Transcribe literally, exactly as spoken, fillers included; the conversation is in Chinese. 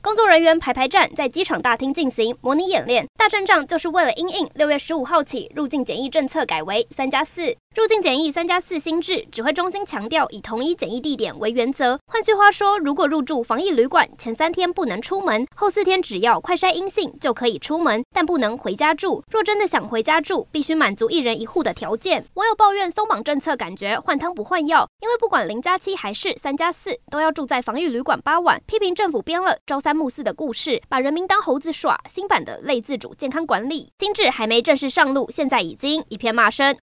工作人员排排站在机场大厅进行模拟演练，大阵仗就是为了因应六月十五号起入境检疫政策改为三加四。入境检疫三加四新制，指挥中心强调以同一检疫地点为原则。换句话说，如果入住防疫旅馆，前三天不能出门，后四天只要快筛阴性就可以出门，但不能回家住。若真的想回家住，必须满足一人一户的条件。网友抱怨松绑政策感觉换汤不换药，因为不管零加七还是三加四，都要住在防疫旅馆八晚。批评政府编了朝三暮四的故事，把人民当猴子耍。新版的类自主健康管理新制还没正式上路，现在已经一片骂声。